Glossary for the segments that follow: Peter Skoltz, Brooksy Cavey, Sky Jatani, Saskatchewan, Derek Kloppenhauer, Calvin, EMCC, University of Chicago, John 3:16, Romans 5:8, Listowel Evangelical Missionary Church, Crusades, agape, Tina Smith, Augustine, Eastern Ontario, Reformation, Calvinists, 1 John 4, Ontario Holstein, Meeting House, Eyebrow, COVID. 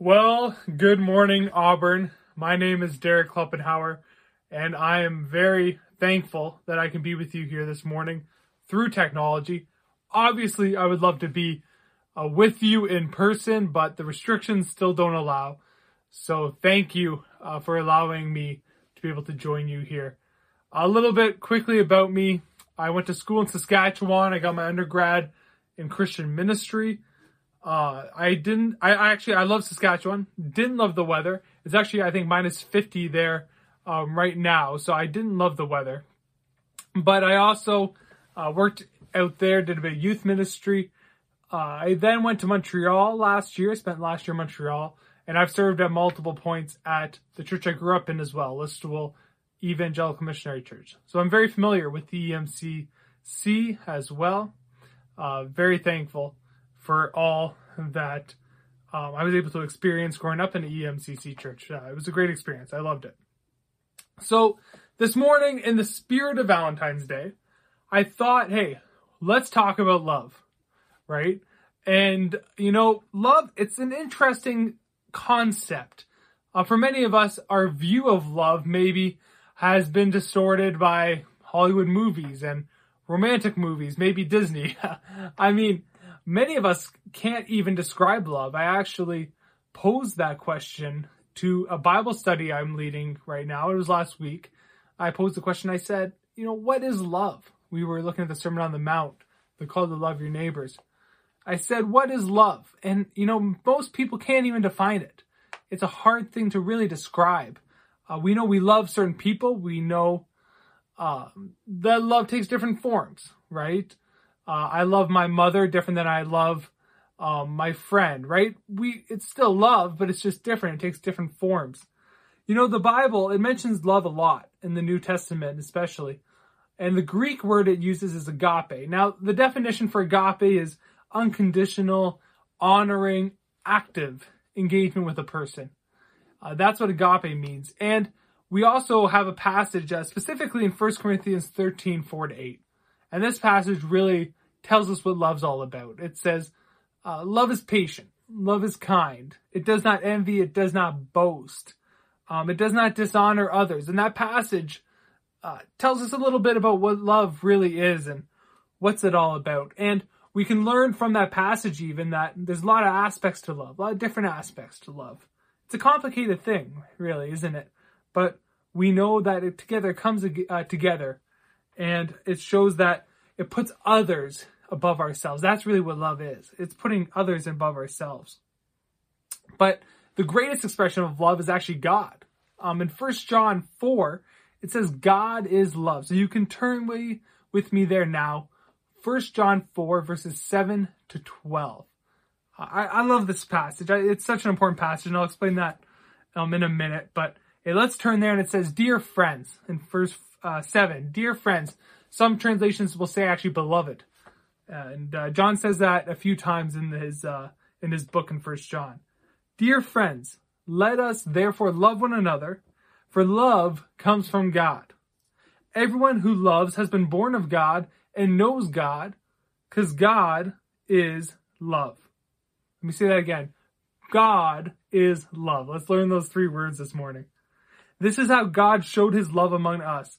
Well, good morning, Auburn. My name is Derek Kloppenhauer, and I am very thankful that I can be with you here this morning through technology. Obviously, I would love to be with you in person, but the restrictions still don't allow. So thank you for allowing me to be able to join you here. A little bit quickly about me. I went to school in Saskatchewan. I got my undergrad in Christian ministry. I love Saskatchewan. Didn't love the weather. It's actually, I think, minus 50 there right now. So I didn't love the weather. But I also worked out there, did a bit of youth ministry. I then went to Montreal last year, spent last year in Montreal. And I've served at multiple points at the church I grew up in as well, Listowel Evangelical Missionary Church. So I'm very familiar with the EMCC as well. Very thankful for all that I was able to experience growing up in an EMCC church. It was a great experience. I loved it. So this morning, in the spirit of Valentine's Day, I thought, hey, let's talk about love, right? And, you know, love, it's an interesting concept. For many of us, our view of love maybe has been distorted by Hollywood movies and romantic movies, maybe Disney. I mean, many of us can't even describe love. I actually posed that question to a Bible study I'm leading right now. It was last week. I posed the question. I said, you know, what is love? We were looking at the Sermon on the Mount, the call to love your neighbors. I said, what is love? And, you know, most people can't even define it. It's a hard thing to really describe. We know we love certain people. We know that love takes different forms, right? I love my mother different than I love my friend, right? It's still love, but it's just different. It takes different forms. You know, the Bible, it mentions love a lot in the New Testament especially. And the Greek word it uses is agape. Now, the definition for agape is unconditional, honoring, active engagement with a person. That's what agape means. And we also have a passage specifically in 1 Corinthians 13, 4-8. And this passage really tells us what love's all about. It says, love is patient. Love is kind. It does not envy. It does not boast. It does not dishonor others. And that passage tells us a little bit about what love really is and what's it all about. And we can learn from that passage even that there's a lot of aspects to love, a lot of different aspects to love. It's a complicated thing, really, isn't it? But we know that it together comes together. And it shows that it puts others above ourselves. That's really what love is. It's putting others above ourselves. But the greatest expression of love is actually God. In 1 John 4, it says, God is love. So you can turn with me there now. 1 John 4, verses 7 to 12. I love this passage. It's such an important passage, and I'll explain that in a minute. But hey, let's turn there, and it says, dear friends, in verse 7, dear friends. Some translations will say actually beloved. And John says that a few times in his book in 1 John. Dear friends, let us therefore love one another, for love comes from God. Everyone who loves has been born of God and knows God, because God is love. Let me say that again. God is love. Let's learn those three words this morning. This is how God showed his love among us.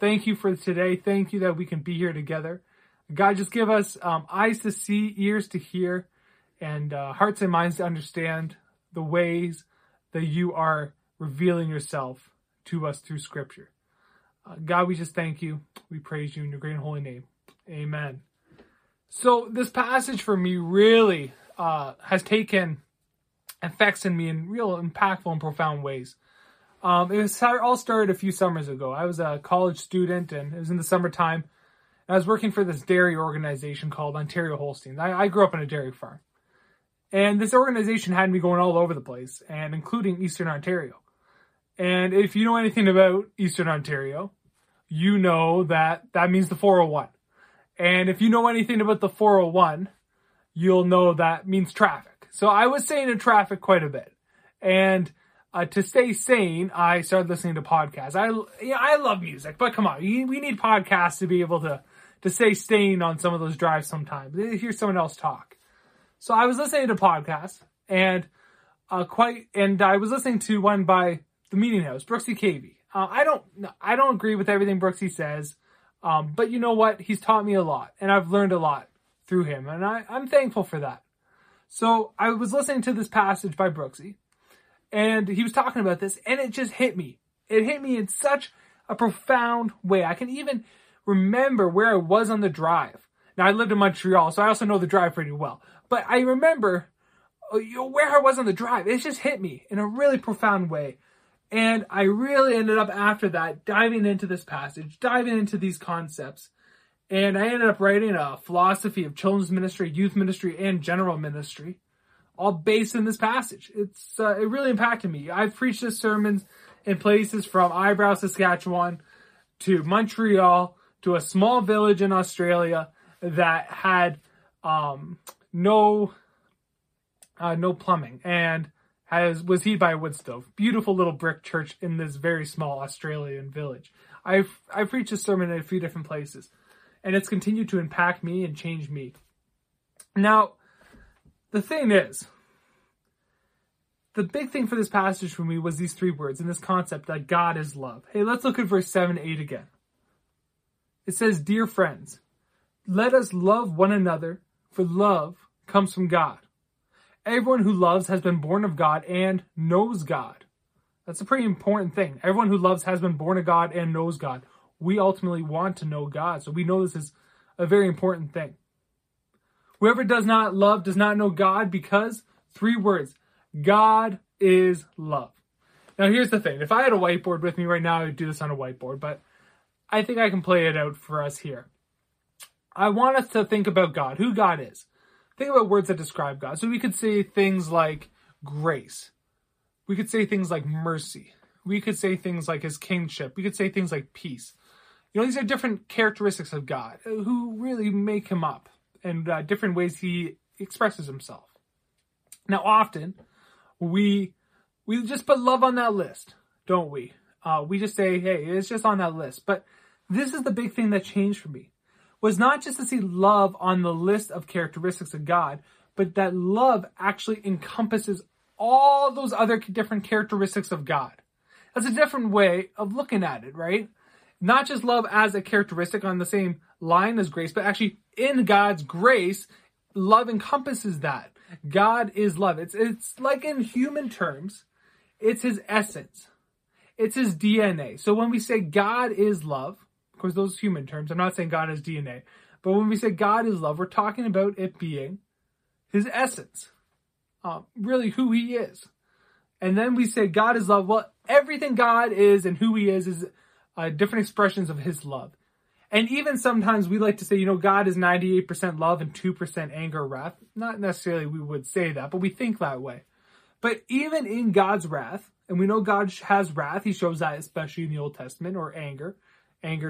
thank you for today. Thank you that we can be here together. God, just give us eyes to see, ears to hear, and hearts and minds to understand the ways that you are revealing yourself to us through Scripture. God, we just thank you. We praise you in your great and holy name. Amen. So this passage for me really has taken effects in me in real impactful and profound ways. It all started a few summers ago. I was a college student, and it was in the summertime. I was working for this dairy organization called Ontario Holstein. I grew up on a dairy farm. And this organization had me going all over the place, and including Eastern Ontario. And if you know anything about Eastern Ontario, you know that that means the 401. And if you know anything about the 401, you'll know that means traffic. So I was staying in traffic quite a bit. And to stay sane, I started listening to podcasts. I love music, but come on, we need podcasts to be able to stay sane on some of those drives sometimes. Hear someone else talk. So I was listening to podcasts, and I was listening to one by the Meeting House, Brooksy Cavey. I don't agree with everything Brooksy says, but you know what? He's taught me a lot, and I've learned a lot through him, and I'm thankful for that. So I was listening to this passage by Brooksy, and he was talking about this, and it just hit me. It hit me in such a profound way. I can even remember where I was on the drive. Now, I lived in Montreal, so I also know the drive pretty well. But I remember where I was on the drive. It just hit me in a really profound way. And I really ended up after that diving into this passage, diving into these concepts. And I ended up writing a philosophy of children's ministry, youth ministry, and general ministry, all based in this passage. It really impacted me. I've preached this sermon in places from Eyebrow, Saskatchewan, to Montreal, to a small village in Australia that had no plumbing and was heated by a wood stove. Beautiful little brick church in this very small Australian village. I've preached a sermon in a few different places, and it's continued to impact me and change me. Now, the thing is, the big thing for this passage for me was these three words and this concept that God is love. Hey, let's look at verse 7-8 again. It says, "Dear friends, let us love one another, for love comes from God. Everyone who loves has been born of God and knows God." That's a pretty important thing. Everyone who loves has been born of God and knows God. We ultimately want to know God, so we know this is a very important thing. Whoever does not love does not know God, because, three words, God is love. Now, here's the thing. If I had a whiteboard with me right now, I would do this on a whiteboard, but I think I can play it out for us here. I want us to think about God, who God is. Think about words that describe God. So we could say things like grace. We could say things like mercy. We could say things like his kingship. We could say things like peace. You know, these are different characteristics of God who really make him up and different ways he expresses himself. Now, often we just put love on that list, don't we? We just say, hey, it's just on that list. But this is the big thing that changed for me. Was not just to see love on the list of characteristics of God, but that love actually encompasses all those other different characteristics of God. That's a different way of looking at it, right? Not just love as a characteristic on the same line as grace, but actually in God's grace, love encompasses that. God is love. It's like in human terms, it's his essence. It's his DNA. So when we say God is love, because those human terms, I'm not saying God is DNA, but when we say God is love, we're talking about it being his essence, really who he is. And then we say God is love. Well, everything God is and who he is different expressions of his love. And even sometimes we like to say, you know, God is 98% love and 2% anger or wrath. Not necessarily we would say that, but we think that way. But even in God's wrath, and we know God has wrath, he shows that especially in the Old Testament, or anger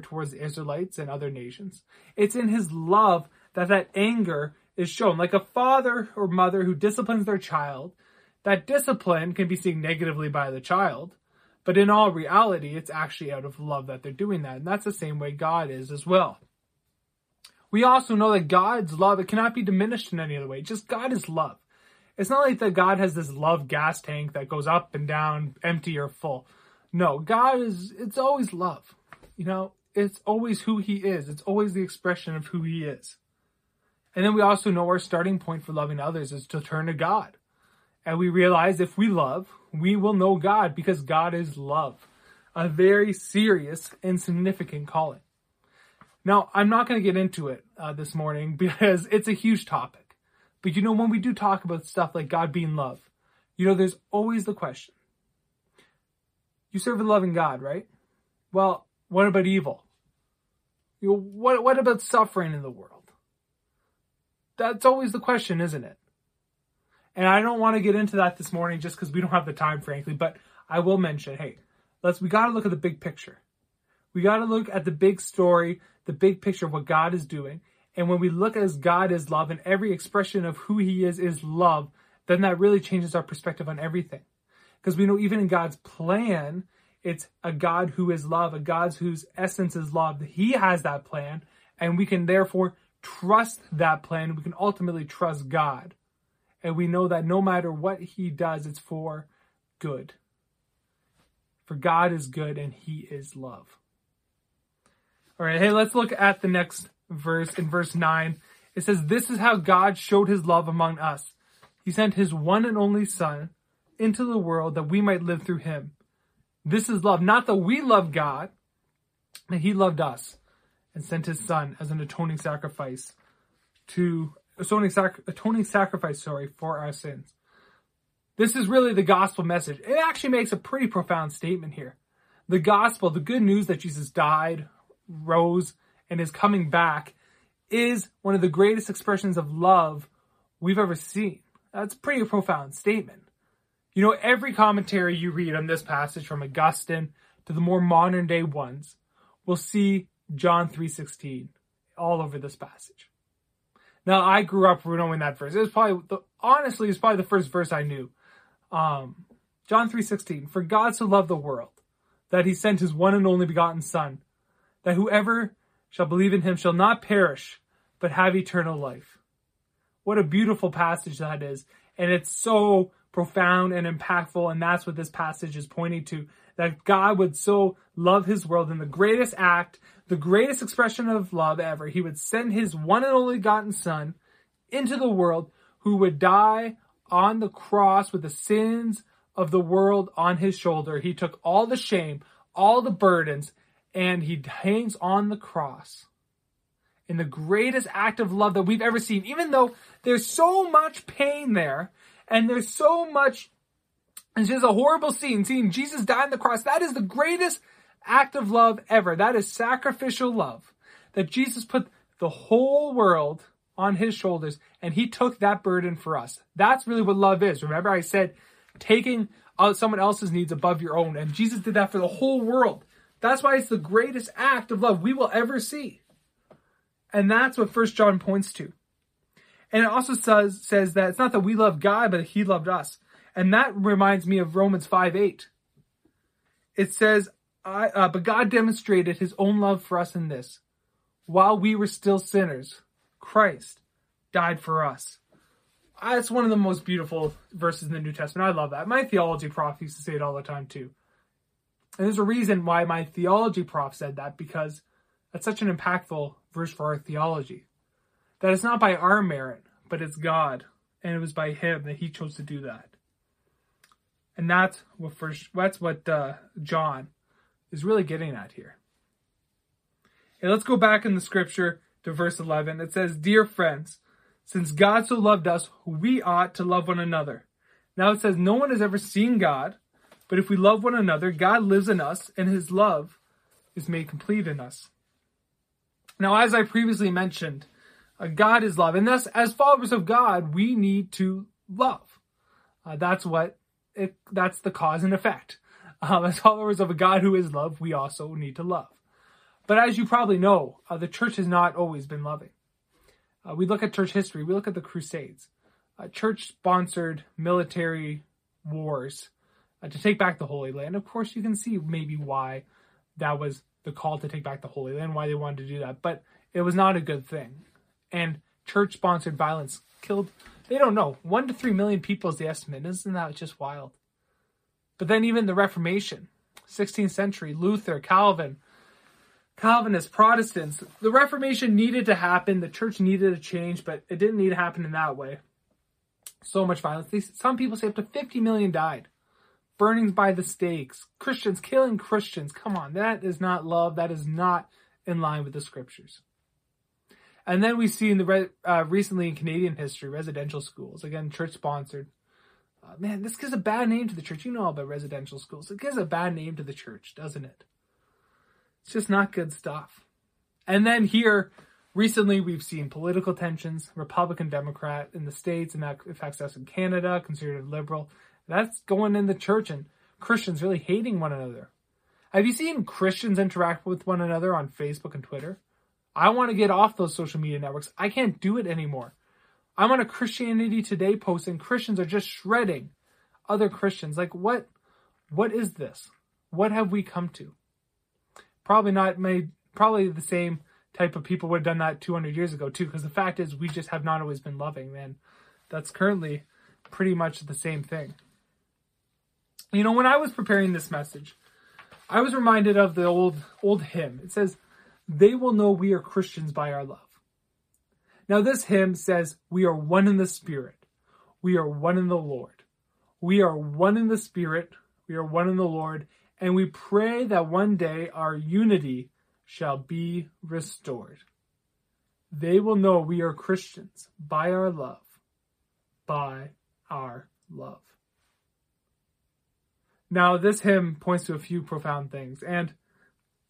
towards the Israelites and other nations. It's in his love that anger is shown. Like a father or mother who disciplines their child, that discipline can be seen negatively by the child, but in all reality, it's actually out of love that they're doing that. And that's the same way God is as well. We also know that God's love, it cannot be diminished in any other way. Just God is love. It's not like that God has this love gas tank that goes up and down, empty or full. No, God is, it's always love. You know, it's always who he is. It's always the expression of who he is. And then we also know our starting point for loving others is to turn to God. And we realize if we love, we will know God, because God is love. A very serious and significant calling. Now, I'm not going to get into it this morning because it's a huge topic. But you know, when we do talk about stuff like God being love, you know, there's always the question. You serve a loving God, right? Well, what about evil? You know, what about suffering in the world? That's always the question, isn't it? And I don't want to get into that this morning just because we don't have the time, frankly, but I will mention, hey, we got to look at the big picture. We got to look at the big story, the big picture of what God is doing. And when we look as God is love and every expression of who he is love, then that really changes our perspective on everything. Because we know even in God's plan, it's a God who is love, a God whose essence is love. He has that plan, and we can therefore trust that plan. We can ultimately trust God. And we know that no matter what he does, it's for good. For God is good and he is love. All right, hey, let's look at the next verse. In verse 9, it says, "This is how God showed his love among us. He sent his one and only Son into the world that we might live through him. This is love, not that we love God, that he loved us and sent his Son as an atoning sacrifice for our sins." This is really the gospel message. It actually makes a pretty profound statement here. The gospel, the good news that Jesus died, rose, and is coming back is one of the greatest expressions of love we've ever seen. That's a pretty profound statement. You know, every commentary you read on this passage, from Augustine to the more modern day ones, will see John 3:16 all over this passage. Now, I grew up knowing that verse. It was probably, honestly, it's probably the first verse I knew. John 3:16, "For God so loved the world, that he sent his one and only begotten Son, that whoever shall believe in him shall not perish, but have eternal life." What a beautiful passage that is. And it's so profound and impactful, and that's what this passage is pointing to, that God would so love his world in the greatest act, the greatest expression of love ever. He would send his one and only begotten Son into the world, who would die on the cross with the sins of the world on his shoulder. He took all the shame, all the burdens, and he hangs on the cross in the greatest act of love that we've ever seen. Even though there's so much pain there, and there's so much, it's just a horrible scene, seeing Jesus die on the cross. That is the greatest act of love ever. That is sacrificial love, that Jesus put the whole world on his shoulders, and he took that burden for us. That's really what love is. Remember, I said taking out someone else's needs above your own, and Jesus did that for the whole world. That's why it's the greatest act of love we will ever see. And that's what 1 John points to. And it also says that it's not that we love God, but he loved us. And that reminds me of Romans 5:8. It says, "But God demonstrated his own love for us in this. While we were still sinners, Christ died for us." That's one of the most beautiful verses in the New Testament. I love that. My theology prof used to say it all the time too. And there's a reason why my theology prof said that, because that's such an impactful verse for our theology. That it's not by our merit, but it's God. And it was by him that he chose to do that. And that's what John is really getting at here. And let's go back in the scripture to verse 11. It says, "Dear friends, since God so loved us, we ought to love one another. Now it says, no one has ever seen God, but if we love one another, God lives in us, and his love is made complete in us." Now, as I previously mentioned, God is love. And thus, as followers of God, we need to love. That's the cause and effect. As followers of a God who is love, we also need to love. But as you probably know, the church has not always been loving. We look at church history. We look at the Crusades. Church-sponsored military wars to take back the Holy Land. Of course, you can see maybe why that was the call to take back the Holy Land, why they wanted to do that. But it was not a good thing. And church-sponsored violence killed, 1 to 3 million people is the estimate. Isn't that just wild? But then even the Reformation, 16th century, Luther, Calvin, Calvinists, Protestants, the Reformation needed to happen. The church needed a change, but it didn't need to happen in that way. So much violence. Some people say up to 50 million died. Burnings by the stakes. Christians killing Christians. Come on, that is not love. That is not in line with the scriptures. And then we see in recently in Canadian history, residential schools. Again, church-sponsored. Man, this gives a bad name to the church. You know all about residential schools. It gives a bad name to the church, doesn't it? It's just not good stuff. And then here, Recently, we've seen political tensions, Republican, Democrat in the States, and that affects us in Canada, conservative, liberal. That's going in the church and Christians really hating one another. Have you seen Christians interact with one another on Facebook and Twitter? I want to get off those social media networks. I can't do it anymore. I'm on a Christianity Today post and Christians are just shredding other Christians. Like, what is this? What have we come to? Probably the same type of people would have done that 200 years ago too, because the fact is we just have not always been loving, man. That's currently pretty much the same thing. You know, when I was preparing this message, I was reminded of the old hymn. It says, "They will know we are Christians by our love." Now this hymn says, we are one in the Spirit. We are one in the Lord. We are one in the Spirit. We are one in the Lord. And we pray that one day our unity shall be restored. They will know we are Christians by our love, by our love. Now, this hymn points to a few profound things, and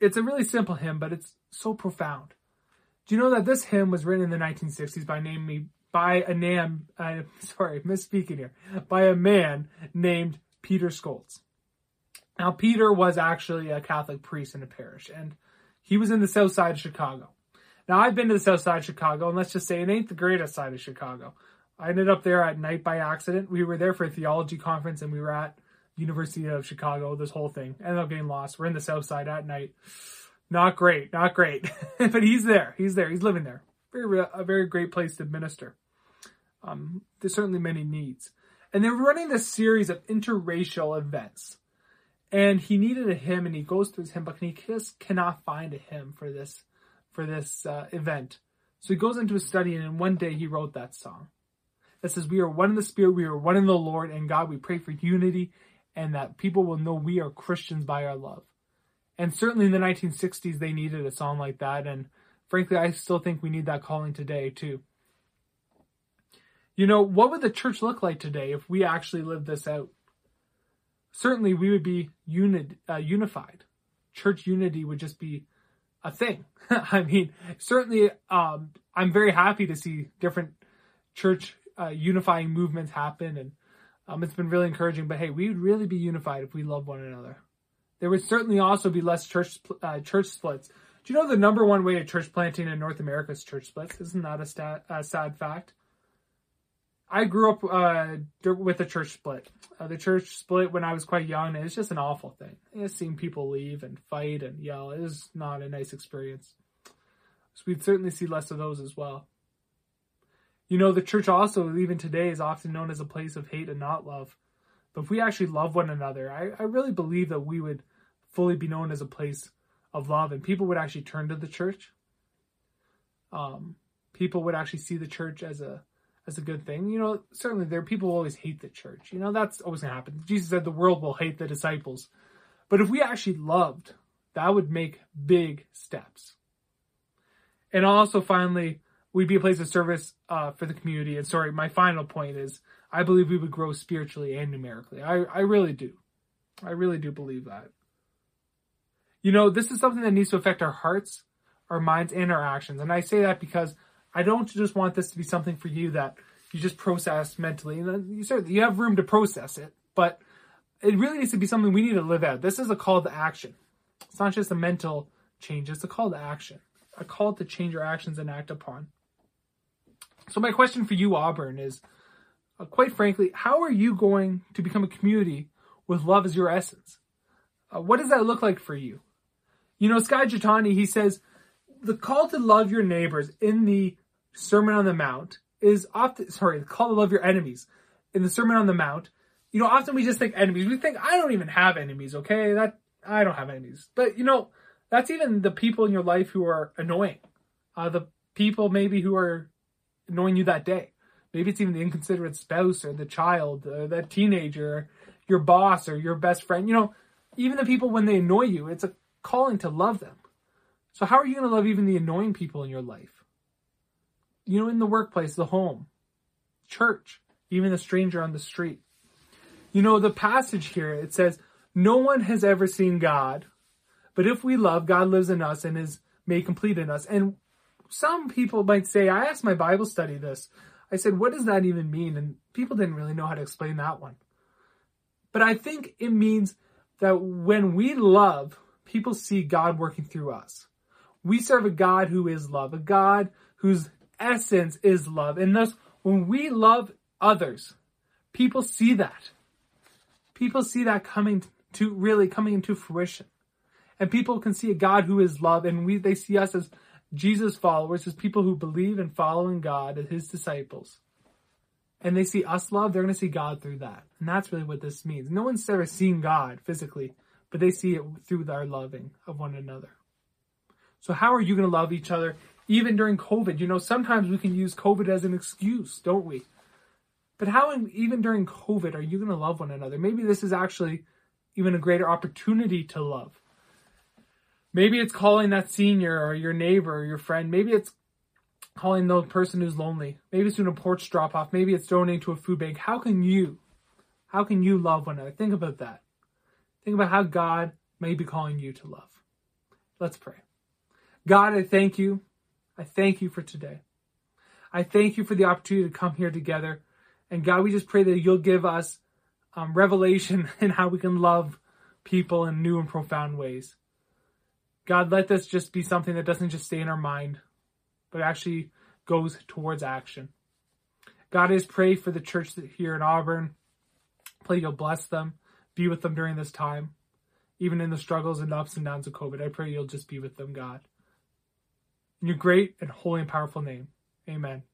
it's a really simple hymn, but it's so profound. Do you know that this hymn was written in the 1960s by a man named Peter Skoltz. Now, Peter was actually a Catholic priest in a parish, and he was in the south side of Chicago. Now, I've been to the south side of Chicago, and let's just say it ain't the greatest side of Chicago. I ended up there at night by accident. We were there for a theology conference, and we were at University of Chicago, this whole thing. Ended up getting lost. We're in the south side at night. Not great, not great. But he's there. He's there. He's living there. A very great place to minister. There's certainly many needs. And they're running this series of interracial events. And he needed a hymn, and he goes through his hymn book, and he just cannot find a hymn for this event. So he goes into his study, and in one day he wrote that song. It says, "We are one in the Spirit, we are one in the Lord, and God, we pray for unity, and that people will know we are Christians by our love." And certainly in the 1960s, they needed a song like that, and frankly, I still think we need that calling today, too. You know, what would the church look like today if we actually lived this out? Certainly, we would be unified. Church unity would just be a thing. I mean, certainly, I'm very happy to see different church unifying movements happen, and it's been really encouraging. But hey, we would really be unified if we love one another. There would certainly also be less church splits. Do you know the number one way of church planting in North America is church splits? Isn't that a sad fact? I grew up with a church split. The church split when I was quite young, and it's just an awful thing. It's seeing people leave and fight and yell. It is not a nice experience. So we'd certainly see less of those as well. You know, the church also, even today, is often known as a place of hate and not love. But if we actually love one another, I really believe that we would fully be known as a place of love, and people would actually turn to the church. People would actually see the church as a good thing. You know, certainly there are people who always hate the church. You know, that's always going to happen. Jesus said the world will hate the disciples. But if we actually loved, that would make big steps. And also, finally, we'd be a place of service for the community. And sorry, my final point is, I believe we would grow spiritually and numerically. I really do. I really do believe that. You know, this is something that needs to affect our hearts, our minds, and our actions. And I say that because I don't just want this to be something for you that you just process mentally. And you have room to process it, but it really needs to be something we need to live out. This is a call to action. It's not just a mental change. It's a call to action, a call to change our actions and act upon. So my question for you, Auburn, is, quite frankly, how are you going to become a community with love as your essence? What does that look like for you? You know, Sky Jatani, he says, the call to love your enemies in the Sermon on the Mount. You know, often we just think enemies. We think, I don't even have enemies, okay? I don't have enemies. But, you know, that's even the people in your life who are annoying. The people maybe who are annoying you that day. Maybe it's even the inconsiderate spouse or the child or that teenager, or your boss or your best friend. You know, even the people when they annoy you, it's a calling to love them. So how are you going to love even the annoying people in your life? You know, in the workplace, the home, church, even the stranger on the street. You know, the passage here, it says, "No one has ever seen God, but if we love, God lives in us and is made complete in us." And some people might say, I asked my Bible study this. I said, what does that even mean? And people didn't really know how to explain that one. But I think it means that when we love, people see God working through us. We serve a God who is love, a God whose essence is love. And thus, when we love others, people see that. People see that coming into fruition. And people can see a God who is love, and they see us as Jesus followers, as people who believe and follow in God, as his disciples. And they see us love, they're going to see God through that. And that's really what this means. No one's ever seen God physically, but they see it through our loving of one another. So how are you going to love each other, even during COVID? You know, sometimes we can use COVID as an excuse, don't we? But even during COVID, are you going to love one another? Maybe this is actually even a greater opportunity to love. Maybe it's calling that senior or your neighbor or your friend. Maybe it's calling the person who's lonely. Maybe it's doing a porch drop-off. Maybe it's donating to a food bank. How can you love one another? Think about that. Think about how God may be calling you to love. Let's pray. God, I thank you. I thank you for today. I thank you for the opportunity to come here together. And God, we just pray that you'll give us revelation in how we can love people in new and profound ways. God, let this just be something that doesn't just stay in our mind, but actually goes towards action. God, I just pray for the church here in Auburn. Pray you'll bless them, be with them during this time, even in the struggles and ups and downs of COVID. I pray you'll just be with them, God. In your great and holy and powerful name, amen.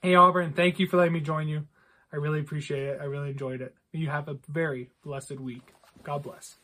Hey, Auburn, thank you for letting me join you. I really appreciate it. I really enjoyed it. You have a very blessed week. God bless.